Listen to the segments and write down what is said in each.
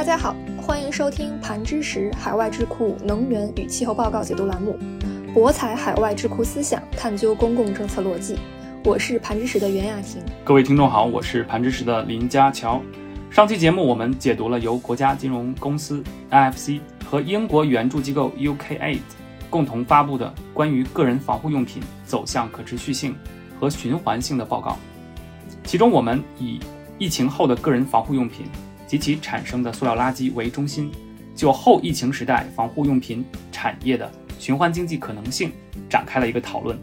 大家好，欢迎收听盘知识海外智库能源与气候报告解读栏目，博采海外智库思想，探究公共政策逻辑。我是盘知识的袁雅婷。各位听众好，我是盘知识的林家乔。上期节目我们解读了由国家金融公司 IFC 和英国援助机构 UK Aid 共同发布的关于个人防护用品走向可持续性和循环性的报告。其中我们以疫情后的个人防护用品及其产生的塑料垃圾为中心，就后疫情时代防护用品产业的循环经济可能性展开了一个讨论。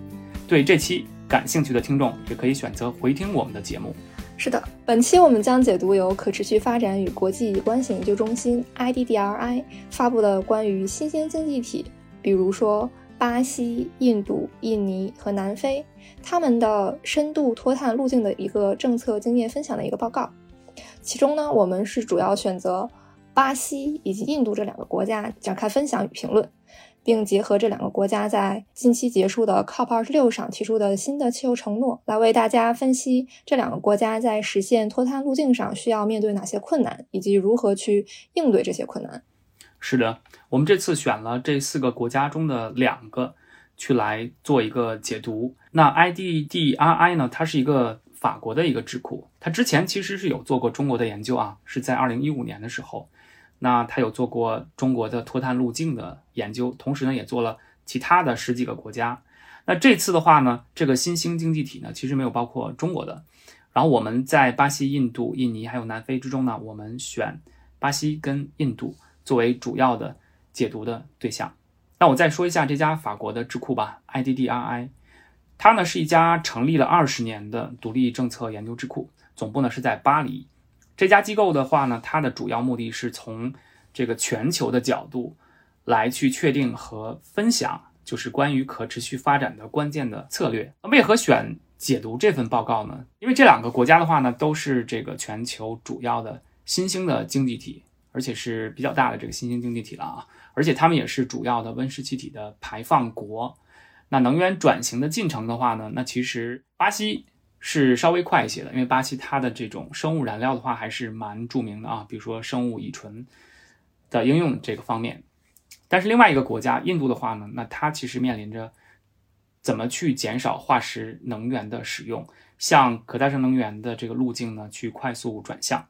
对这期感兴趣的听众也可以选择回听我们的节目。是的，本期我们将解读由可持续发展与国际关系研究中心 IDDRI 发布的关于新兴经济体，比如说巴西、印度、印尼和南非，他们的深度脱碳路径的一个政策经验分享的一个报告。其中呢，我们是主要选择巴西以及印度这两个国家展开分享与评论，并结合这两个国家在近期结束的 COP26 上提出的新的气候承诺，来为大家分析这两个国家在实现脱碳路径上需要面对哪些困难，以及如何去应对这些困难。是的，我们这次选了这四个国家中的两个去来做一个解读。那 IDDRI 呢，它是一个法国的一个智库，它之前其实是有做过中国的研究啊，是在2015年的时候，那它有做过中国的脱碳路径的研究，同时呢也做了其他的十几个国家。那这次的话呢，这个新兴经济体呢其实没有包括中国的。然后我们在巴西、印度、印尼还有南非之中呢，我们选巴西跟印度作为主要的解读的对象。那我再说一下这家法国的智库吧 IDDRI。它呢是一家成立了20年的独立政策研究智库，总部呢是在巴黎。这家机构的话呢，它的主要目的是从这个全球的角度来去确定和分享就是关于可持续发展的关键的策略。为何选解读这份报告呢？因为这两个国家的话呢，都是这个全球主要的新兴的经济体，而且是比较大的这个新兴经济体了啊。而且他们也是主要的温室气体的排放国。那能源转型的进程的话呢，那其实巴西是稍微快一些的，因为巴西它的这种生物燃料的话还是蛮著名的啊，比如说生物乙醇的应用这个方面。但是另外一个国家印度的话呢，那它其实面临着怎么去减少化石能源的使用，向可再生能源的这个路径呢去快速转向。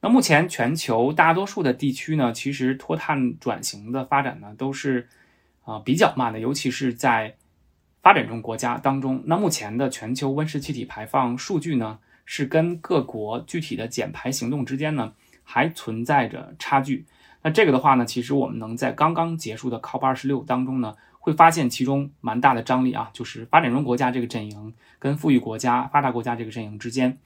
那目前全球大多数的地区呢，其实脱碳转型的发展呢都是比较慢的，尤其是在发展中国家当中。那目前的全球温室气体排放数据呢，是跟各国具体的减排行动之间呢还存在着差距。那这个的话呢，其实我们能在刚刚结束的 COP26 当中呢，会发现其中蛮大的张力啊，就是发展中国家这个阵营跟富裕国家、发达国家这个阵营之间。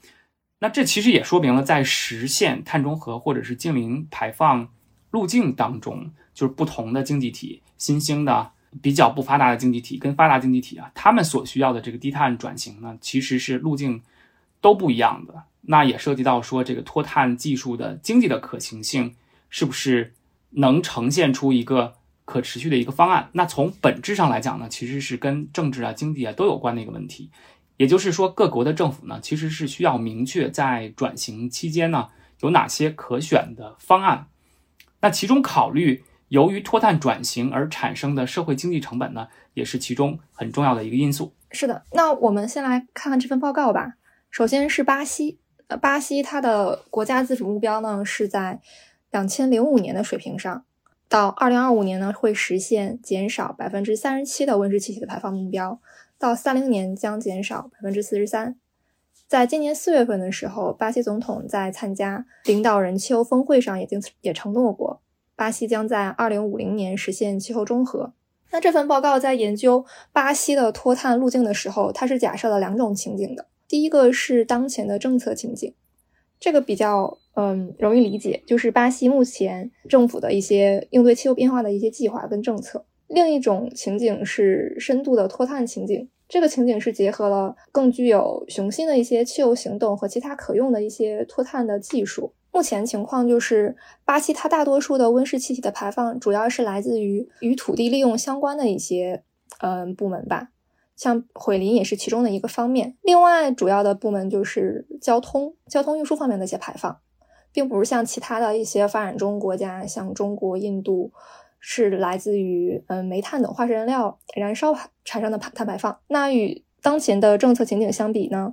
那这其实也说明了在实现碳中和或者是净零排放路径当中，就是不同的经济体，新兴的比较不发达的经济体跟发达经济体啊，他们所需要的这个低碳转型呢，其实是路径都不一样的。那也涉及到说这个脱碳技术的经济的可行性是不是能呈现出一个可持续的一个方案。那从本质上来讲呢，其实是跟政治啊、经济啊都有关的一个问题。也就是说，各国的政府呢其实是需要明确在转型期间呢有哪些可选的方案。那其中考虑由于脱碳转型而产生的社会经济成本呢，也是其中很重要的一个因素。是的，那我们先来看看这份报告吧。首先是巴西，巴西它的国家自主目标呢是在2005年的水平上，到2025年呢会实现减少 37% 的温室气体的排放目标，到30年将减少 43%。在今年4月份的时候，巴西总统在参加领导人气候峰会上也承诺过，巴西将在2050年实现气候中和。那这份报告在研究巴西的脱碳路径的时候，它是假设了两种情景的。第一个是当前的政策情景，这个比较容易理解，就是巴西目前政府的一些应对气候变化的一些计划跟政策。另一种情景是深度的脱碳情景，这个情景是结合了更具有雄心的一些气候行动和其他可用的一些脱碳的技术。目前情况就是巴西它大多数的温室气体的排放主要是来自于与土地利用相关的一些部门吧，像毁林也是其中的一个方面。另外主要的部门就是交通运输方面的一些排放，并不是像其他的一些发展中国家，像中国、印度，是来自于煤炭等化石燃料燃烧产生的碳排放。那与当前的政策情景相比呢，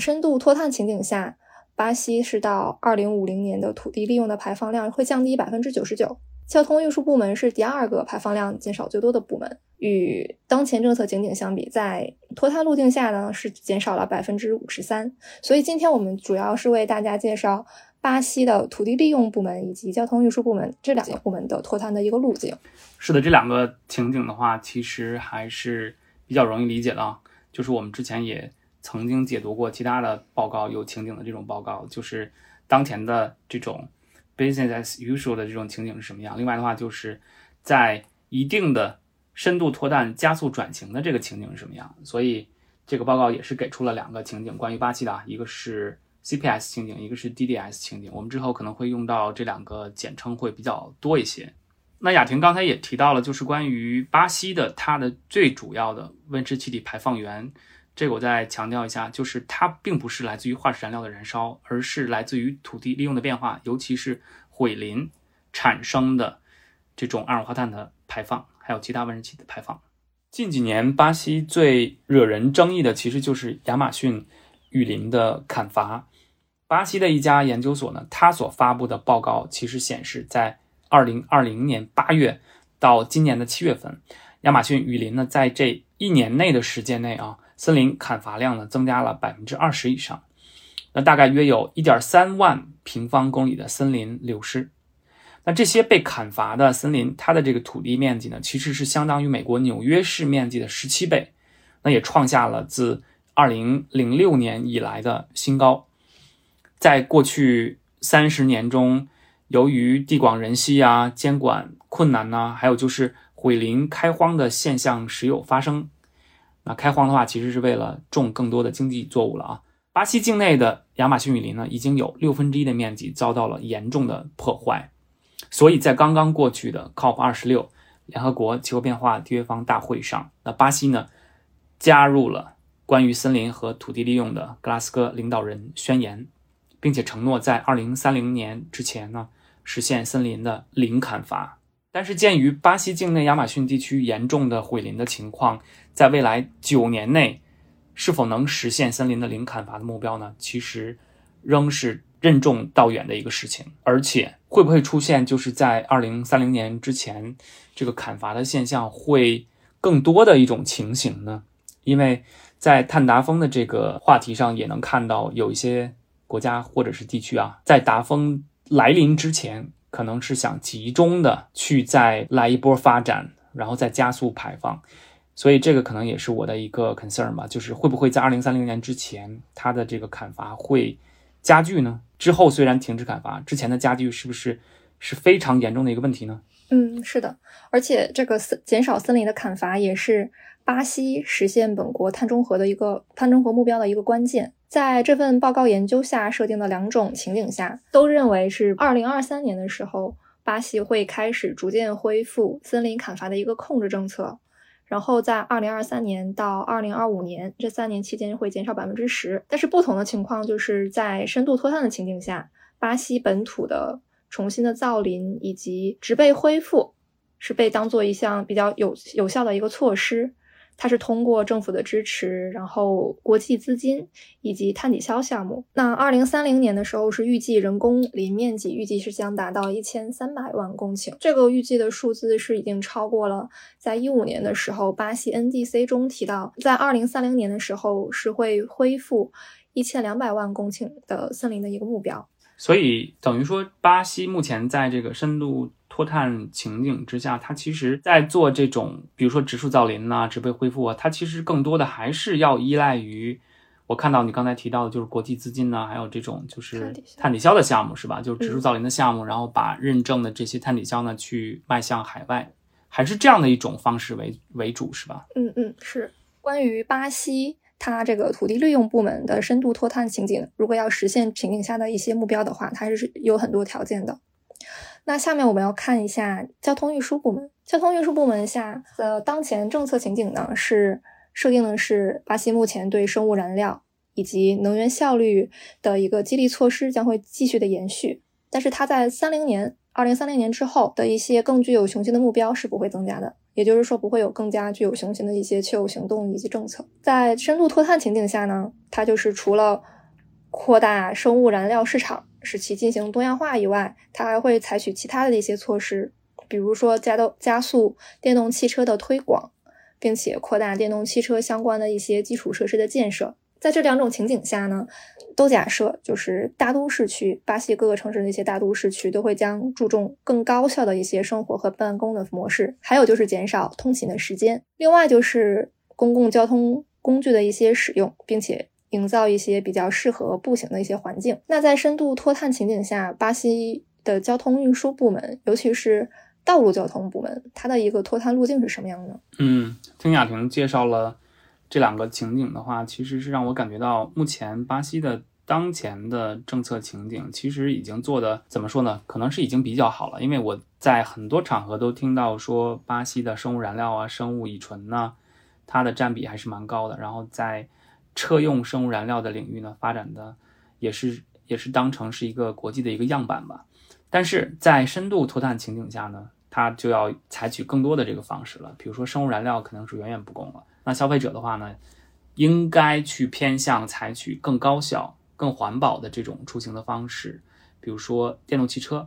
深度脱碳情景下，巴西是到2050年的土地利用的排放量会降低 99%。 交通运输部门是第二个排放量减少最多的部门，与当前政策情景相比，在脱碳路径下呢是减少了 53%。 所以今天我们主要是为大家介绍巴西的土地利用部门以及交通运输部门这两个部门的脱碳的一个路径。是的，这两个情景的话其实还是比较容易理解的，就是我们之前也曾经解读过其他的报告，有情景的这种报告，就是当前的这种 business as usual 的这种情景是什么样。另外的话，就是在一定的深度脱碳加速转型的这个情景是什么样。所以这个报告也是给出了两个情景，关于巴西的，一个是 CPS 情景，一个是 DDS 情景，我们之后可能会用到这两个简称会比较多一些。那雅婷刚才也提到了，就是关于巴西的它的最主要的温室气体排放源，这个我再强调一下，就是它并不是来自于化石燃料的燃烧，而是来自于土地利用的变化，尤其是毁林产生的这种二氧化碳的排放，还有其他温室气体的排放。近几年巴西最惹人争议的其实就是亚马逊雨林的砍伐。巴西的一家研究所呢，它所发布的报告其实显示，在2020年8月到今年的7月份，亚马逊雨林呢在这一年内的时间内啊，森林砍伐量呢增加了 20% 以上，那大概约有 1.3 万平方公里的森林流失。那这些被砍伐的森林，它的这个土地面积呢其实是相当于美国纽约市面积的17倍，那也创下了自2006年以来的新高。在过去30年中，由于地广人稀啊、监管困难啊，还有就是毁林开荒的现象时有发生。那开荒的话其实是为了种更多的经济作物了啊。巴西境内的亚马逊雨林呢已经有1/6的面积遭到了严重的破坏。所以在刚刚过去的 COP26 联合国气候变化缔约方大会上，那巴西呢加入了关于森林和土地利用的格拉斯哥领导人宣言，并且承诺在2030年之前呢实现森林的零砍伐。但是鉴于巴西境内亚马逊地区严重的毁林的情况，在未来9年内是否能实现森林的零砍伐的目标呢，其实仍是任重道远的一个事情。而且会不会出现就是在2030年之前这个砍伐的现象会更多的一种情形呢？因为在碳达峰的这个话题上也能看到，有一些国家或者是地区啊，在达峰来临之前可能是想集中的去再来一波发展，然后再加速排放。所以这个可能也是我的一个 concern 吧，就是会不会在2030年之前它的这个砍伐会加剧呢？之后虽然停止砍伐，之前的加剧是不是非常严重的一个问题呢？是的。而且这个减少森林的砍伐也是巴西实现本国碳中和目标的一个关键。在这份报告研究下设定的两种情景下，都认为是2023年的时候，巴西会开始逐渐恢复森林砍伐的一个控制政策，然后在2023年到2025年这3年期间会减少 10%。 但是不同的情况就是在深度脱碳的情景下，巴西本土的重新的造林以及植被恢复是被当作一项比较有效的一个措施，它是通过政府的支持，然后国际资金以及碳抵消项目。那2030年的时候是预计人工林面积预计是将达到1300万公顷，这个预计的数字是已经超过了在15年的时候巴西 NDC 中提到在2030年的时候是会恢复1200万公顷的森林的一个目标。所以等于说巴西目前在这个深度脱碳情景之下，它其实在做这种比如说植树造林啊、植被恢复啊，它其实更多的还是要依赖于我看到你刚才提到的就是国际资金啊，还有这种就是碳抵消的项目是吧，就是植树造林的项目，然后把认证的这些碳抵消呢去迈向海外，还是这样的一种方式为主是吧？是。关于巴西它这个土地利用部门的深度脱碳情景，如果要实现情景下的一些目标的话，它是有很多条件的。那下面我们要看一下交通运输部门。交通运输部门下当前政策情景呢，是设定的是巴西目前对生物燃料以及能源效率的一个激励措施将会继续的延续，但是它在2030年之后的一些更具有雄心的目标是不会增加的，也就是说不会有更加具有雄心的一些气候行动以及政策。在深度脱碳情景下呢，它就是除了扩大生物燃料市场使其进行多样化以外，它还会采取其他的一些措施，比如说加速电动汽车的推广，并且扩大电动汽车相关的一些基础设施的建设。在这两种情景下呢，都假设就是大都市区，巴西各个城市的一些大都市区都会将注重更高效的一些生活和办公的模式，还有就是减少通勤的时间。另外就是公共交通工具的一些使用，并且营造一些比较适合步行的一些环境。那在深度脱碳情景下，巴西的交通运输部门，尤其是道路交通部门，它的一个脱碳路径是什么样的？听雅婷介绍了这两个情景的话，其实是让我感觉到目前巴西的当前的政策情景其实已经做的怎么说呢，可能是已经比较好了。因为我在很多场合都听到说巴西的生物燃料啊、生物乙醇呢，它的占比还是蛮高的，然后在车用生物燃料的领域呢发展的也是当成是一个国际的一个样板吧。但是在深度脱碳情景下呢，它就要采取更多的这个方式了，比如说生物燃料可能是远远不够了，那消费者的话呢，应该去偏向采取更高效、更环保的这种出行的方式，比如说电动汽车，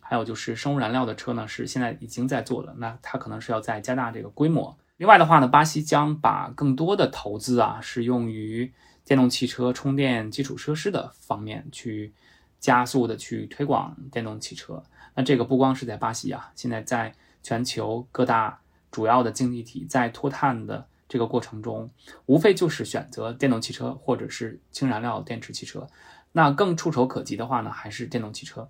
还有就是生物燃料的车呢，是现在已经在做了，那它可能是要在加大这个规模。另外的话呢，巴西将把更多的投资啊，是用于电动汽车充电基础设施的方面，去加速的去推广电动汽车。那这个不光是在巴西啊，现在在全球各大主要的经济体在脱碳的这个过程中，无非就是选择电动汽车或者是氢燃料电池汽车，那更触手可及的话呢，还是电动汽车。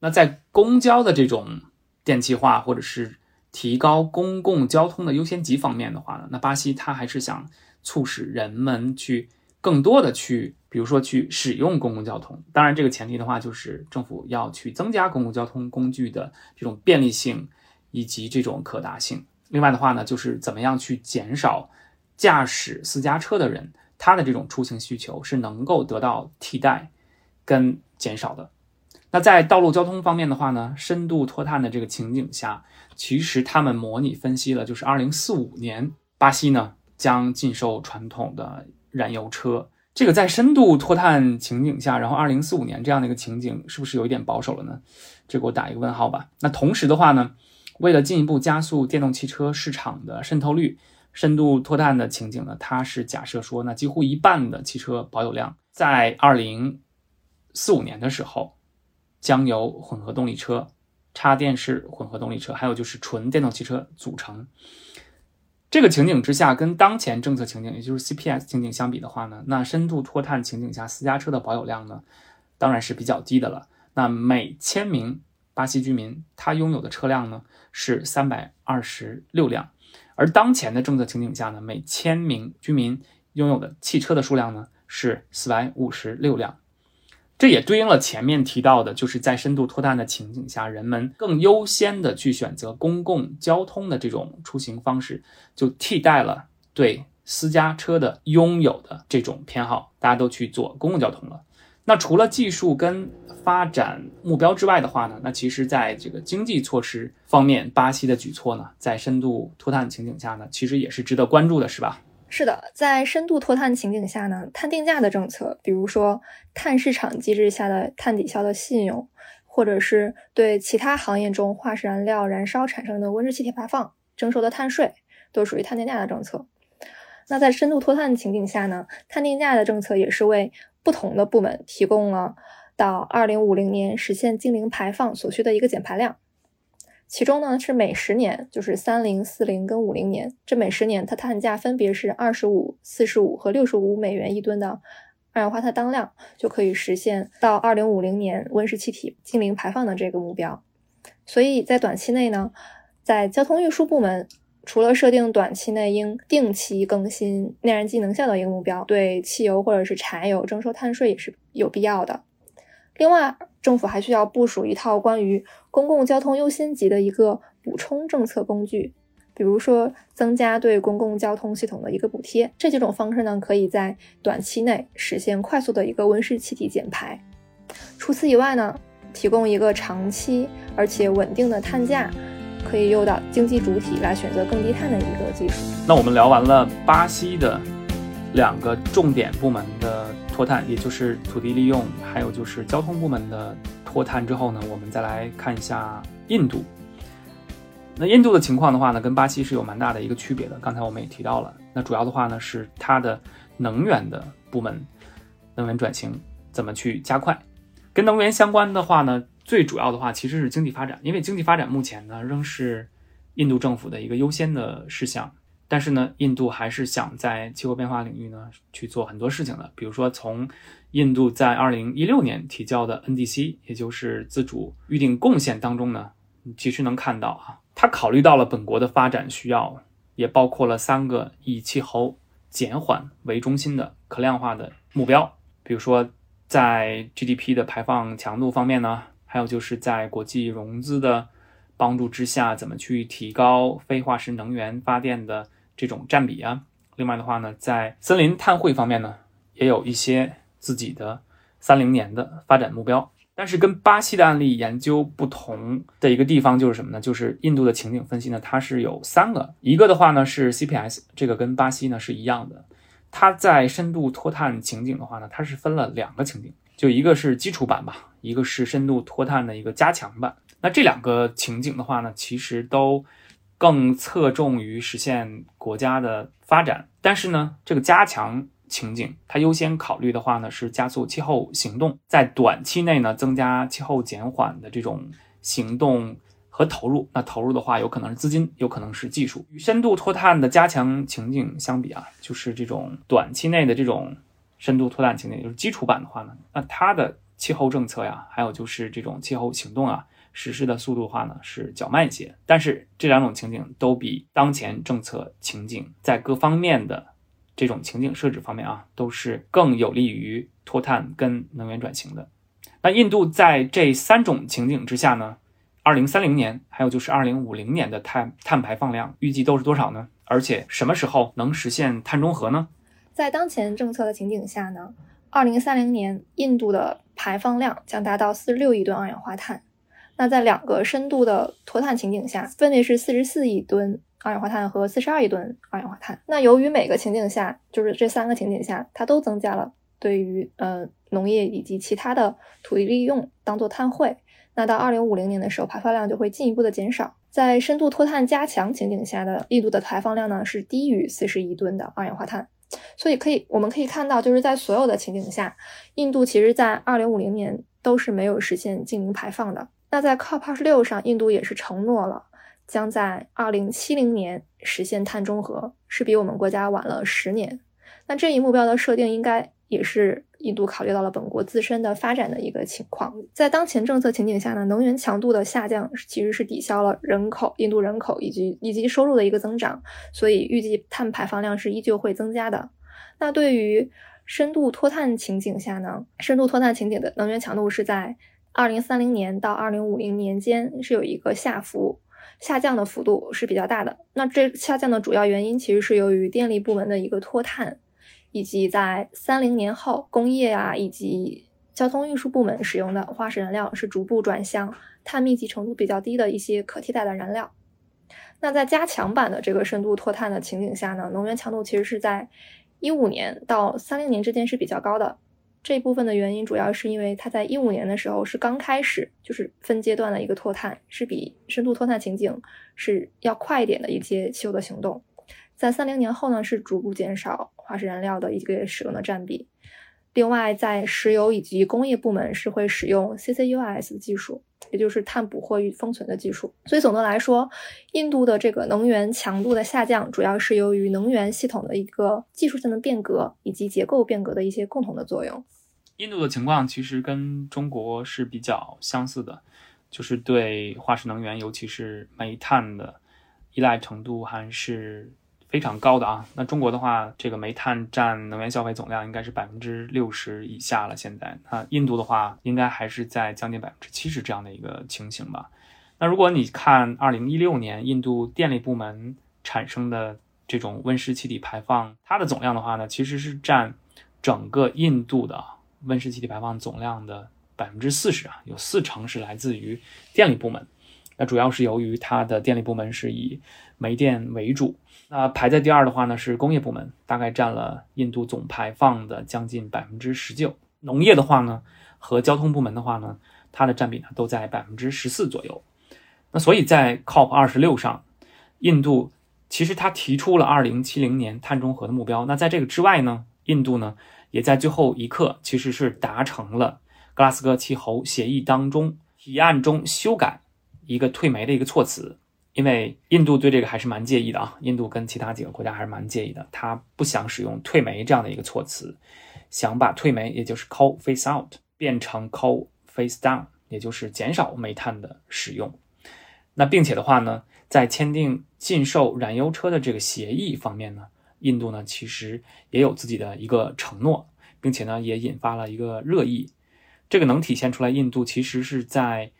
那在公交的这种电气化或者是提高公共交通的优先级方面的话呢，那巴西它还是想促使人们去更多的去，比如说去使用公共交通。当然这个前提的话，就是政府要去增加公共交通工具的这种便利性以及这种可达性。另外的话呢，就是怎么样去减少驾驶私家车的人，他的这种出行需求是能够得到替代跟减少的。那在道路交通方面的话呢，深度脱碳的这个情景下，其实他们模拟分析了，就是2045年巴西呢将禁售传统的燃油车。这个在深度脱碳情景下，然后2045年这样的一个情景，是不是有一点保守了呢？这给我打一个问号吧。那同时的话呢，为了进一步加速电动汽车市场的渗透率，深度脱碳的情景呢，它是假设说，那几乎一半的汽车保有量在2045年的时候将由混合动力车、插电式混合动力车还有就是纯电动汽车组成。这个情景之下，跟当前政策情景也就是 CPS 情景相比的话呢，那深度脱碳情景下私家车的保有量呢当然是比较低的了。那每1000名巴西居民他拥有的车辆呢是326辆，而当前的政策情景下呢，每1000名居民拥有的汽车的数量呢是456辆。这也对应了前面提到的，就是在深度脱碳的情景下，人们更优先的去选择公共交通的这种出行方式，就替代了对私家车的拥有的这种偏好，大家都去做公共交通了。那除了技术跟发展目标之外的话呢，那其实在这个经济措施方面，巴西的举措呢，在深度脱碳情景下呢，其实也是值得关注的，是吧？是的，在深度脱碳情景下呢，碳定价的政策，比如说碳市场机制下的碳抵消的信用，或者是对其他行业中化石燃料燃烧产生的温室气体排放征收的碳税，都属于碳定价的政策。那在深度脱碳情景下呢，碳定价的政策也是为不同的部门提供了到2050年实现净零排放所需的一个减排量，其中呢是每10年，就是30、40跟50年，这每10年它碳价分别是25、45和65美元一吨的二氧化碳当量，就可以实现到2050年温室气体净零排放的这个目标。所以在短期内呢，在交通运输部门除了设定短期内应定期更新内燃机能效的一个目标，对汽油或者是柴油征收碳税也是有必要的。另外，政府还需要部署一套关于公共交通优先级的一个补充政策工具，比如说增加对公共交通系统的一个补贴。这几种方式呢，可以在短期内实现快速的一个温室气体减排。除此以外呢，提供一个长期而且稳定的碳价，可以诱导经济主体来选择更低碳的一个技术。那我们聊完了巴西的两个重点部门的脱碳，也就是土地利用还有就是交通部门的脱碳之后呢，我们再来看一下印度。那印度的情况的话呢，跟巴西是有蛮大的一个区别的，刚才我们也提到了。那主要的话呢，是它的能源的部门，能源转型怎么去加快。跟能源相关的话呢，最主要的话其实是经济发展，因为经济发展目前呢仍是印度政府的一个优先的事项。但是呢，印度还是想在气候变化领域呢去做很多事情的，比如说从印度在2016年提交的 NDC， 也就是自主预定贡献当中呢，其实能看到啊，它考虑到了本国的发展需要，也包括了3个以气候减缓为中心的可量化的目标，比如说在 GDP 的排放强度方面呢，还有就是在国际融资的帮助之下，怎么去提高非化石能源发电的这种占比啊。另外的话呢，在森林碳汇方面呢，也有一些自己的30年的发展目标。但是跟巴西的案例研究不同的一个地方就是什么呢，就是印度的情景分析呢，它是有3个，一个的话呢是 CPS， 这个跟巴西呢是一样的。它在深度脱碳情景的话呢，它是分了2个情景，就一个是基础版吧，一个是深度脱碳的一个加强版。那这2个情景的话呢，其实都更侧重于实现国家的发展，但是呢这个加强情景它优先考虑的话呢，是加速气候行动，在短期内呢增加气候减缓的这种行动和投入。那投入的话有可能是资金，有可能是技术。与深度脱碳的加强情景相比啊，就是这种短期内的这种深度脱碳情景，就是基础版的话呢，那它的气候政策呀，还有就是这种气候行动啊，实施的速度的话呢是较慢一些。但是这2种情景都比当前政策情景在各方面的这种情景设置方面啊，都是更有利于脱碳跟能源转型的。那印度在这3种情景之下呢，2030年还有就是2050年的碳排放量预计都是多少呢？而且什么时候能实现碳中和呢？在当前政策的情景下呢，2030年印度的排放量将达到46亿吨二氧化碳。那在2个深度的脱碳情景下，分别是44亿吨二氧化碳和42亿吨二氧化碳。那由于每个情景下，就是这3个情景下，它都增加了对于农业以及其他的土地利用当做碳汇，那到2050年的时候，排放量就会进一步的减少。在深度脱碳加强情景下的印度的排放量呢，是低于40亿吨的二氧化碳。所以我们可以看到，就是在所有的情景下，印度其实在2050年都是没有实现净零排放的。那在 COP26 上，印度也是承诺了将在2070年实现碳中和，是比我们国家晚了10年。那这一目标的设定应该也是印度考虑到了本国自身的发展的一个情况。在当前政策情景下呢，能源强度的下降其实是抵消了印度人口以及收入的一个增长，所以预计碳排放量是依旧会增加的。那对于深度脱碳情景下呢，深度脱碳情景的能源强度是在2030年到2050年间是有一个下降的幅度是比较大的。那这下降的主要原因其实是由于电力部门的一个脱碳，以及在30年后工业啊以及交通运输部门使用的化石燃料是逐步转向碳密集程度比较低的一些可替代的燃料。那在加强版的这个深度脱碳的情景下呢，能源强度其实是在15年到30年之间是比较高的。这部分的原因主要是因为它在15年的时候是刚开始，就是分阶段的一个脱碳，是比深度脱碳情景是要快一点的一些气候的行动。在30年后呢，是逐步减少化石燃料的一个使用的占比。另外，在石油以及工业部门是会使用 CCUS 技术，也就是碳捕获与封存的技术。所以总的来说，印度的这个能源强度的下降主要是由于能源系统的一个技术性的变革以及结构变革的一些共同的作用。印度的情况其实跟中国是比较相似的，就是对化石能源尤其是煤炭的依赖程度还是非常高的啊。那中国的话，这个煤炭占能源消费总量应该是 60% 以下了现在。那印度的话应该还是在将近 70% 这样的一个情形吧。那如果你看2016年印度电力部门产生的这种温室气体排放，它的总量的话呢，其实是占整个印度的温室气体排放总量的 40% 啊，有40%是来自于电力部门。那主要是由于它的电力部门是以煤电为主。那排在第二的话呢是工业部门，大概占了印度总排放的将近 19%。 农业的话呢和交通部门的话呢，它的占比呢都在 14% 左右。那所以在 COP26 上，印度其实它提出了2070年碳中和的目标。那在这个之外呢，印度呢也在最后一刻其实是达成了格拉斯哥气候协议当中提案中修改一个退煤的一个措辞，因为印度对这个还是蛮介意的啊，印度跟其他几个国家还是蛮介意的，他不想使用退煤这样的一个措辞，想把退煤也就是 coal phase out 变成 coal phase down， 也就是减少煤炭的使用。那并且的话呢，在签订禁售燃油车的这个协议方面呢，印度呢其实也有自己的一个承诺，并且呢也引发了一个热议。这个能体现出来印度其实是在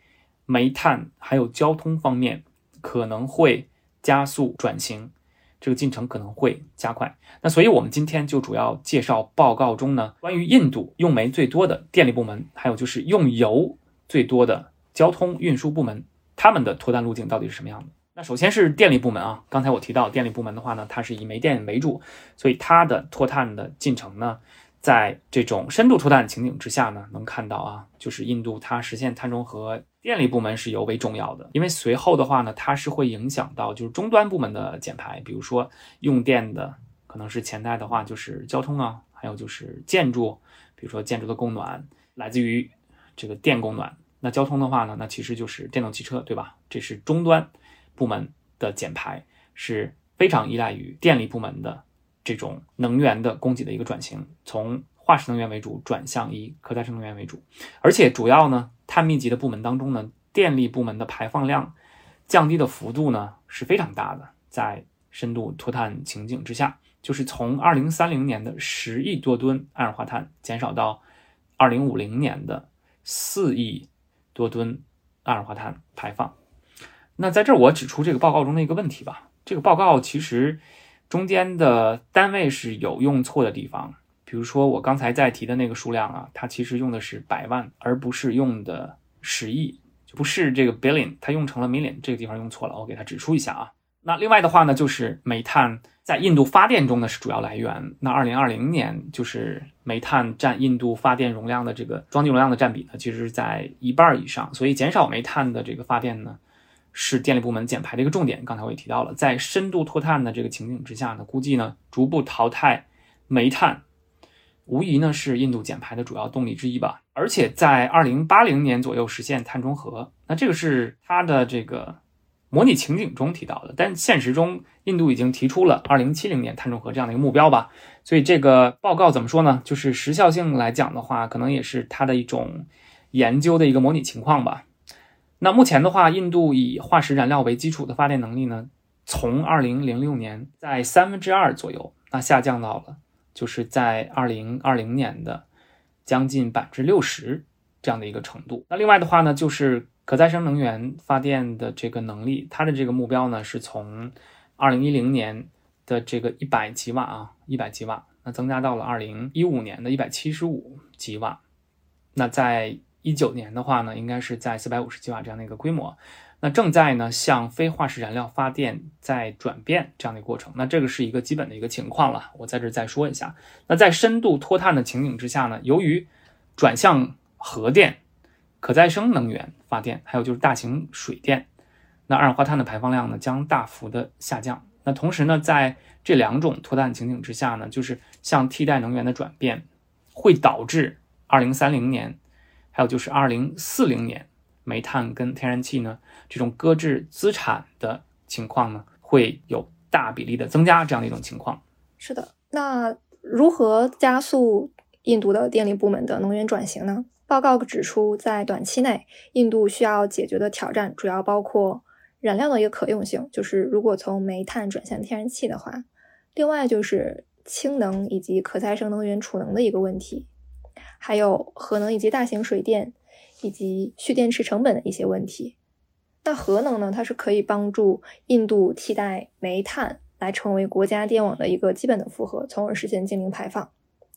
煤炭还有交通方面可能会加速转型，这个进程可能会加快。那所以我们今天就主要介绍报告中呢关于印度用煤最多的电力部门，还有就是用油最多的交通运输部门，他们的脱碳路径到底是什么样的。那首先是电力部门啊，刚才我提到电力部门的话呢，它是以煤电为主，所以它的脱碳的进程呢，在这种深度脱碳情景之下呢，能看到啊，就是印度它实现碳中和，电力部门是尤为重要的。因为随后的话呢，它是会影响到就是终端部门的减排，比如说用电的可能是潜在的话就是交通啊，还有就是建筑，比如说建筑的供暖来自于这个电供暖。那交通的话呢，那其实就是电动汽车，对吧？这是终端部门的减排，是非常依赖于电力部门的这种能源的供给的一个转型，从化石能源为主转向以可再生能源为主。而且主要呢碳密集的部门当中呢，电力部门的排放量降低的幅度呢是非常大的。在深度脱碳情景之下，就是从2030年的10亿多吨二氧化碳减少到2050年的4亿多吨二氧化碳排放。那在这儿我指出这个报告中的一个问题吧，这个报告其实中间的单位是有用错的地方。比如说我刚才在提的那个数量啊，它其实用的是百万，而不是用的10亿，不是这个 billion， 它用成了 million， 这个地方用错了，我给它指出一下啊。那另外的话呢，就是煤炭在印度发电中呢是主要来源。那2020年就是煤炭占印度发电容量的这个装机容量的占比呢，其实是在1/2以上。所以减少煤炭的这个发电呢，是电力部门减排的一个重点。刚才我也提到了，在深度脱碳的这个情景之下呢，估计呢逐步淘汰煤炭无疑呢是印度减排的主要动力之一吧。而且在2080年左右实现碳中和，那这个是它的这个模拟情景中提到的，但现实中印度已经提出了2070年碳中和这样的一个目标吧。所以这个报告怎么说呢，就是时效性来讲的话，可能也是它的一种研究的一个模拟情况吧。那目前的话，印度以化石燃料为基础的发电能力呢，从2006年在2/3左右，那下降到了就是在2020年的将近 60% 这样的一个程度。那另外的话呢，就是可再生能源发电的这个能力，它的这个目标呢是从2010年的这个100吉瓦啊，100吉瓦，那增加到了2015年的175吉瓦。那在19年的话呢，应该是在450吉瓦这样的一个规模。那正在呢向非化石燃料发电在转变这样的过程。那这个是一个基本的一个情况了，我在这再说一下。那在深度脱碳的情景之下呢，由于转向核电、可再生能源发电，还有就是大型水电，那二氧化碳的排放量呢将大幅的下降。那同时呢，在这两种脱碳情景之下呢，就是向替代能源的转变，会导致2030年还有就是2040年煤炭跟天然气呢这种搁置资产的情况呢会有大比例的增加这样的一种情况。是的，那如何加速印度的电力部门的能源转型呢？报告指出，在短期内印度需要解决的挑战主要包括燃料的一个可用性，就是如果从煤炭转向天然气的话，另外就是氢能以及可再生能源储能的一个问题，还有核能以及大型水电以及蓄电池成本的一些问题。那核能呢，它是可以帮助印度替代煤炭来成为国家电网的一个基本的负荷，从而实现净零排放。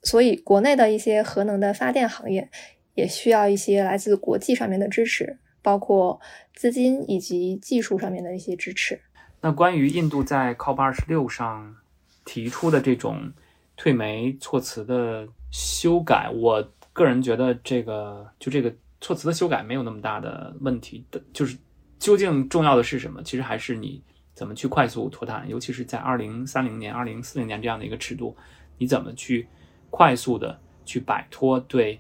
所以国内的一些核能的发电行业也需要一些来自国际上面的支持，包括资金以及技术上面的一些支持。那关于印度在 COP26 上提出的这种退煤措辞的修改，我个人觉得这个措辞的修改没有那么大的问题，就是究竟重要的是什么，其实还是你怎么去快速脱碳，尤其是在2030年2040年这样的一个尺度，你怎么去快速的去摆脱对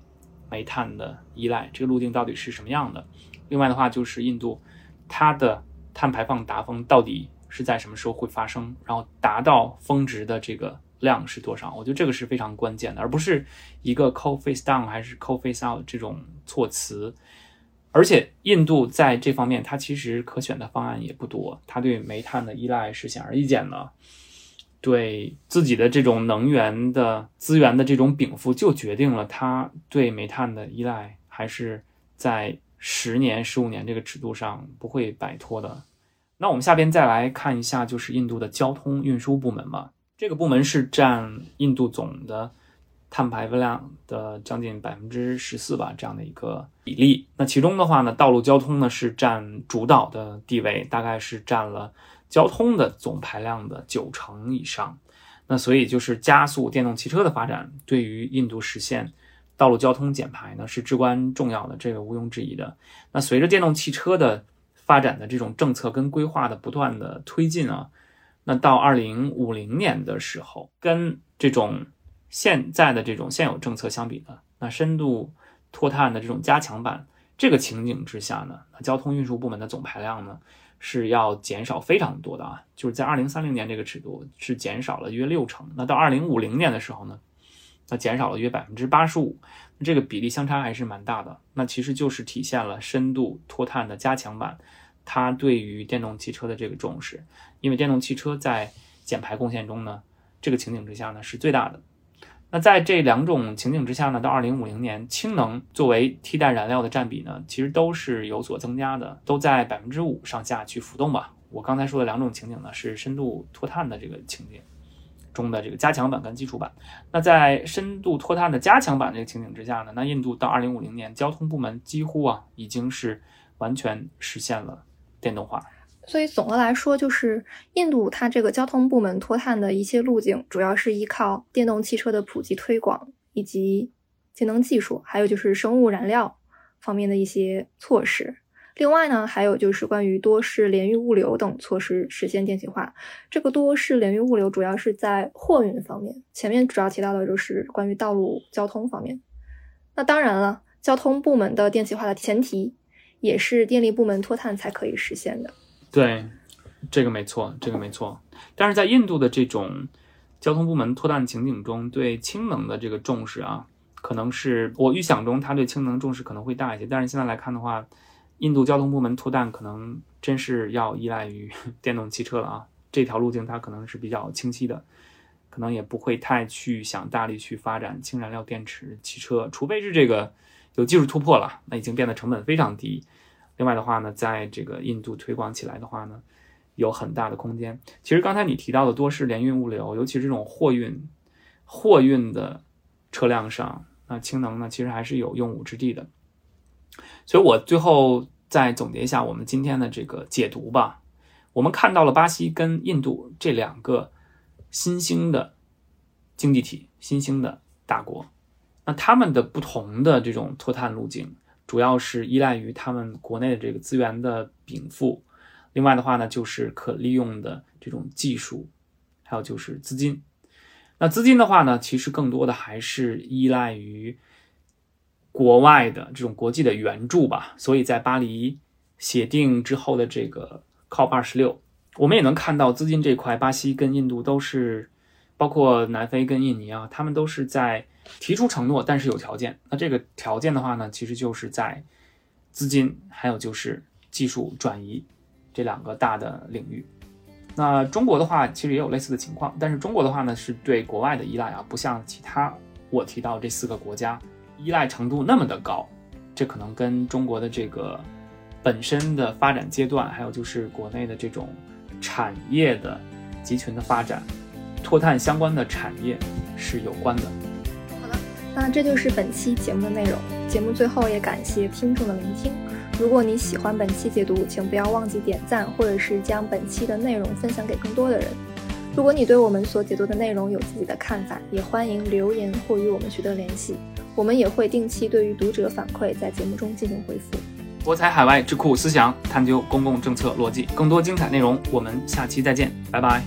煤炭的依赖，这个路径到底是什么样的。另外的话就是印度它的碳排放达峰到底是在什么时候会发生，然后达到峰值的这个量是多少，我觉得这个是非常关键的，而不是一个 coal phase down 还是 coal phase out 这种措辞。而且印度在这方面它其实可选的方案也不多，它对煤炭的依赖是显而易见的，对自己的这种能源的资源的这种禀赋就决定了它对煤炭的依赖还是在10年、15年这个尺度上不会摆脱的。那我们下边再来看一下就是印度的交通运输部门嘛，这个部门是占印度总的碳排放量的将近 14% 吧，这样的一个比例。那其中的话呢，道路交通呢是占主导的地位，大概是占了交通的总排量的90%以上。那所以就是加速电动汽车的发展对于印度实现道路交通减排呢是至关重要的，这个毋庸置疑的。那随着电动汽车的发展的这种政策跟规划的不断的推进啊，那到2050年的时候，跟这种现在的这种现有政策相比呢，那深度脱碳的这种加强版这个情景之下呢，那交通运输部门的总排量呢是要减少非常多的啊，就是在2030年这个尺度是减少了约60%，那到2050年的时候呢，那减少了约 85%， 这个比例相差还是蛮大的。那其实就是体现了深度脱碳的加强版它对于电动汽车的这个重视，因为电动汽车在减排贡献中呢，这个情景之下呢是最大的。那在这两种情景之下呢，到2050年氢能作为替代燃料的占比呢其实都是有所增加的，都在 5% 上下去浮动吧。我刚才说的两种情景呢是深度脱碳的这个情景中的这个加强版跟基础版。那在深度脱碳的加强版这个情景之下呢，那印度到2050年交通部门几乎啊已经是完全实现了电动化。所以总的来说，就是印度它这个交通部门脱碳的一些路径主要是依靠电动汽车的普及推广以及节能技术，还有就是生物燃料方面的一些措施。另外呢，还有就是关于多式联运物流等措施实现电气化。这个多式联运物流主要是在货运方面，前面主要提到的就是关于道路交通方面。那当然了，交通部门的电气化的前提也是电力部门脱碳才可以实现的。对，这个没错。但是在印度的这种交通部门脱碳情景中，对氢能的这个重视啊，可能是我预想中它对氢能重视可能会大一些，但是现在来看的话，印度交通部门脱碳可能真是要依赖于电动汽车了啊，这条路径它可能是比较清晰的，可能也不会太去想大力去发展氢燃料电池汽车，除非是这个有技术突破了，那已经变得成本非常低。另外的话呢，在这个印度推广起来的话呢，有很大的空间。其实刚才你提到的多式联运物流，尤其是这种货运的车辆上，那氢能呢其实还是有用武之地的。所以我最后再总结一下我们今天的这个解读吧。我们看到了巴西跟印度这两个新兴的经济体、新兴的大国，那他们的不同的这种脱碳路径主要是依赖于他们国内的这个资源的禀赋，另外的话呢就是可利用的这种技术，还有就是资金。那资金的话呢，其实更多的还是依赖于国外的这种国际的援助吧。所以在巴黎协定之后的这个 COP26， 我们也能看到资金这块，巴西跟印度都是，包括南非跟印尼啊，他们都是在提出承诺，但是有条件。那这个条件的话呢，其实就是在资金还有就是技术转移这两个大的领域。那中国的话其实也有类似的情况，但是中国的话呢是对国外的依赖啊，不像其他我提到这4个国家依赖程度那么的高，这可能跟中国的这个本身的发展阶段，还有就是国内的这种产业的集群的发展，脱碳相关的产业是有关的。好的，那这就是本期节目的内容。节目最后也感谢听众的聆听。如果你喜欢本期解读，请不要忘记点赞，或者是将本期的内容分享给更多的人。如果你对我们所解读的内容有自己的看法，也欢迎留言或与我们取得联系。我们也会定期对于读者反馈在节目中进行回复。博采海外智库思想，探究公共政策逻辑，更多精彩内容我们下期再见，拜拜。